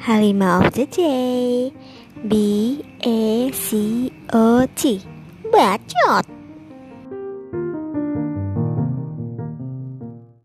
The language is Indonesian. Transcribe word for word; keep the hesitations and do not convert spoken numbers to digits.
Halimah of the day, B A C O T, Bacot.